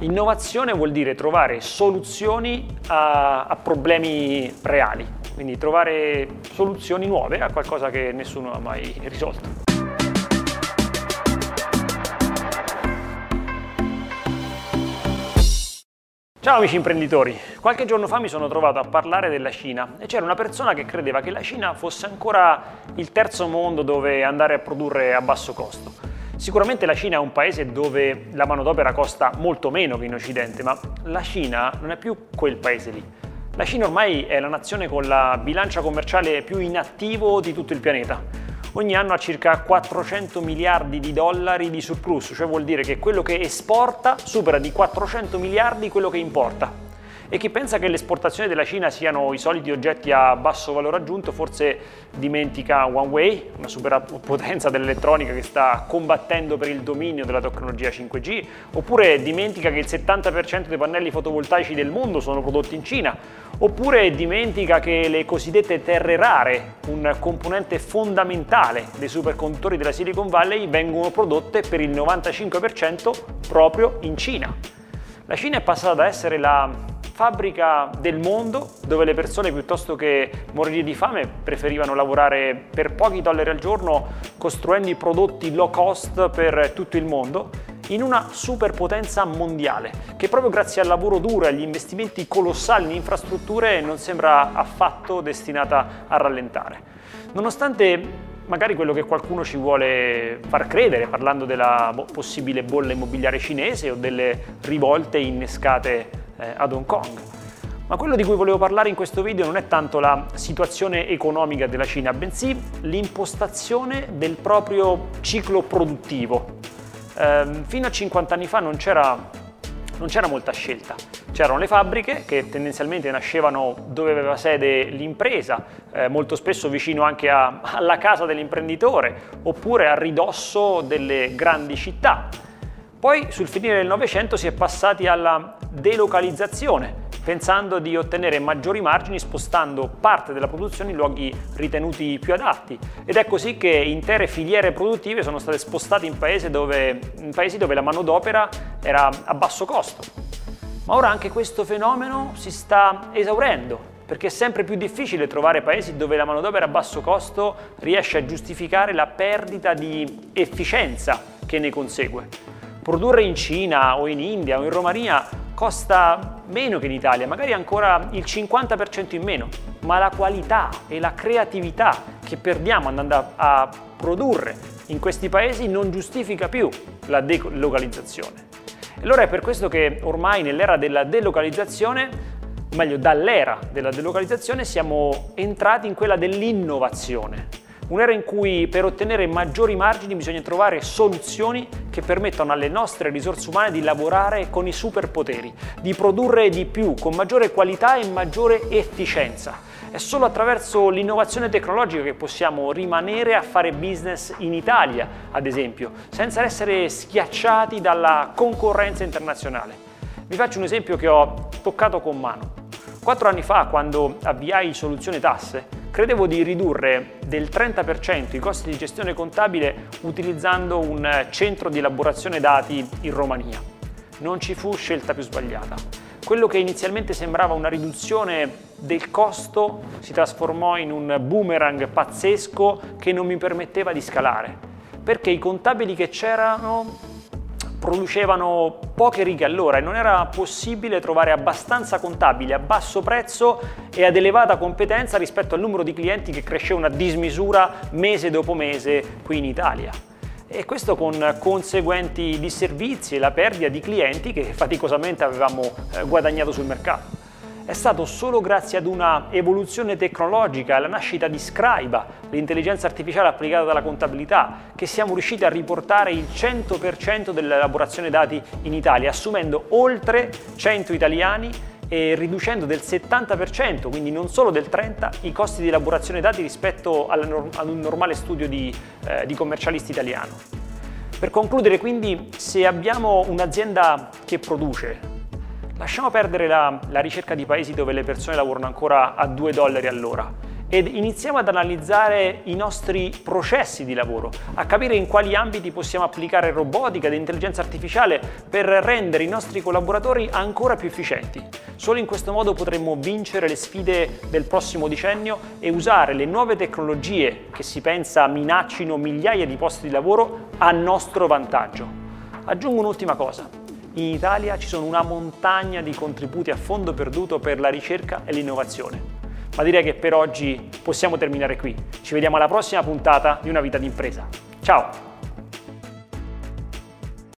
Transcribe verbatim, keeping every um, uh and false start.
Innovazione vuol dire trovare soluzioni a, a problemi reali, quindi trovare soluzioni nuove a qualcosa che nessuno ha mai risolto. Ciao amici imprenditori, qualche giorno fa mi sono trovato a parlare della Cina e c'era una persona che credeva che la Cina fosse ancora il terzo mondo dove andare a produrre a basso costo. Sicuramente la Cina è un paese dove la manodopera costa molto meno che in Occidente, ma la Cina non è più quel paese lì. La Cina ormai è la nazione con la bilancia commerciale più in attivo di tutto il pianeta. Ogni anno ha circa quattrocento miliardi di dollari di surplus, cioè vuol dire che quello che esporta supera di quattrocento miliardi quello che importa. E chi pensa che l'esportazione della Cina siano i soliti oggetti a basso valore aggiunto forse dimentica Huawei, una superpotenza dell'elettronica che sta combattendo per il dominio della tecnologia cinque G, oppure dimentica che il settanta per cento dei pannelli fotovoltaici del mondo sono prodotti in Cina, oppure dimentica che le cosiddette terre rare, un componente fondamentale dei superconduttori della Silicon Valley, vengono prodotte per il novantacinque per cento proprio in Cina. La Cina è passata da essere la fabbrica del mondo dove le persone, piuttosto che morire di fame, preferivano lavorare per pochi dollari al giorno costruendo i prodotti low cost per tutto il mondo, in una superpotenza mondiale che proprio grazie al lavoro duro e agli investimenti colossali in infrastrutture non sembra affatto destinata a rallentare. Nonostante magari quello che qualcuno ci vuole far credere parlando della possibile bolla immobiliare cinese o delle rivolte innescate ad Hong Kong. Ma quello di cui volevo parlare in questo video non è tanto la situazione economica della Cina, bensì l'impostazione del proprio ciclo produttivo. Ehm, fino a cinquanta anni fa non c'era non c'era molta scelta. C'erano le fabbriche che tendenzialmente nascevano dove aveva sede l'impresa, eh, molto spesso vicino anche a, alla casa dell'imprenditore, oppure a ridosso delle grandi città. Poi sul finire del Novecento si è passati alla delocalizzazione, pensando di ottenere maggiori margini spostando parte della produzione in luoghi ritenuti più adatti. Ed è così che intere filiere produttive sono state spostate in paesi dove, in paesi dove la manodopera era a basso costo. Ma ora anche questo fenomeno si sta esaurendo, perché è sempre più difficile trovare paesi dove la manodopera a basso costo riesce a giustificare la perdita di efficienza che ne consegue. Produrre in Cina o in India o in Romania costa meno che in Italia, magari ancora il cinquanta per cento in meno, ma la qualità e la creatività che perdiamo andando a produrre in questi paesi non giustifica più la delocalizzazione. E allora è per questo che ormai nell'era della delocalizzazione, o meglio dall'era della delocalizzazione, siamo entrati in quella dell'innovazione. Un'era in cui per ottenere maggiori margini bisogna trovare soluzioni che permettano alle nostre risorse umane di lavorare con i superpoteri, di produrre di più, con maggiore qualità e maggiore efficienza. È solo attraverso l'innovazione tecnologica che possiamo rimanere a fare business in Italia, ad esempio, senza essere schiacciati dalla concorrenza internazionale. Vi faccio un esempio che ho toccato con mano. Quattro anni fa, quando avviai Soluzione Tasse, credevo di ridurre del trenta per cento i costi di gestione contabile utilizzando un centro di elaborazione dati in Romania. Non ci fu scelta più sbagliata. Quello che inizialmente sembrava una riduzione del costo si trasformò in un boomerang pazzesco che non mi permetteva di scalare, perché i contabili che c'erano producevano poche righe all'ora e non era possibile trovare abbastanza contabili a basso prezzo e ad elevata competenza rispetto al numero di clienti che cresceva una dismisura mese dopo mese qui in Italia. E questo con conseguenti disservizi e la perdita di clienti che faticosamente avevamo guadagnato sul mercato. È stato solo grazie ad una evoluzione tecnologica, alla nascita di Scriba, l'intelligenza artificiale applicata dalla contabilità, che siamo riusciti a riportare il cento per cento dell'elaborazione dati in Italia, assumendo oltre cento italiani e riducendo del settanta per cento, quindi non solo del trenta per cento, i costi di elaborazione dati rispetto ad un normale studio di, eh, di commercialisti italiano. Per concludere, quindi, se abbiamo un'azienda che produce, lasciamo perdere la, la ricerca di paesi dove le persone lavorano ancora a due dollari all'ora ed iniziamo ad analizzare i nostri processi di lavoro, a capire in quali ambiti possiamo applicare robotica ed intelligenza artificiale per rendere i nostri collaboratori ancora più efficienti. Solo in questo modo potremo vincere le sfide del prossimo decennio e usare le nuove tecnologie che si pensa minaccino migliaia di posti di lavoro a nostro vantaggio. Aggiungo un'ultima cosa. In Italia ci sono una montagna di contributi a fondo perduto per la ricerca e l'innovazione. Ma direi che per oggi possiamo terminare qui. Ci vediamo alla prossima puntata di Una vita d'impresa. Ciao!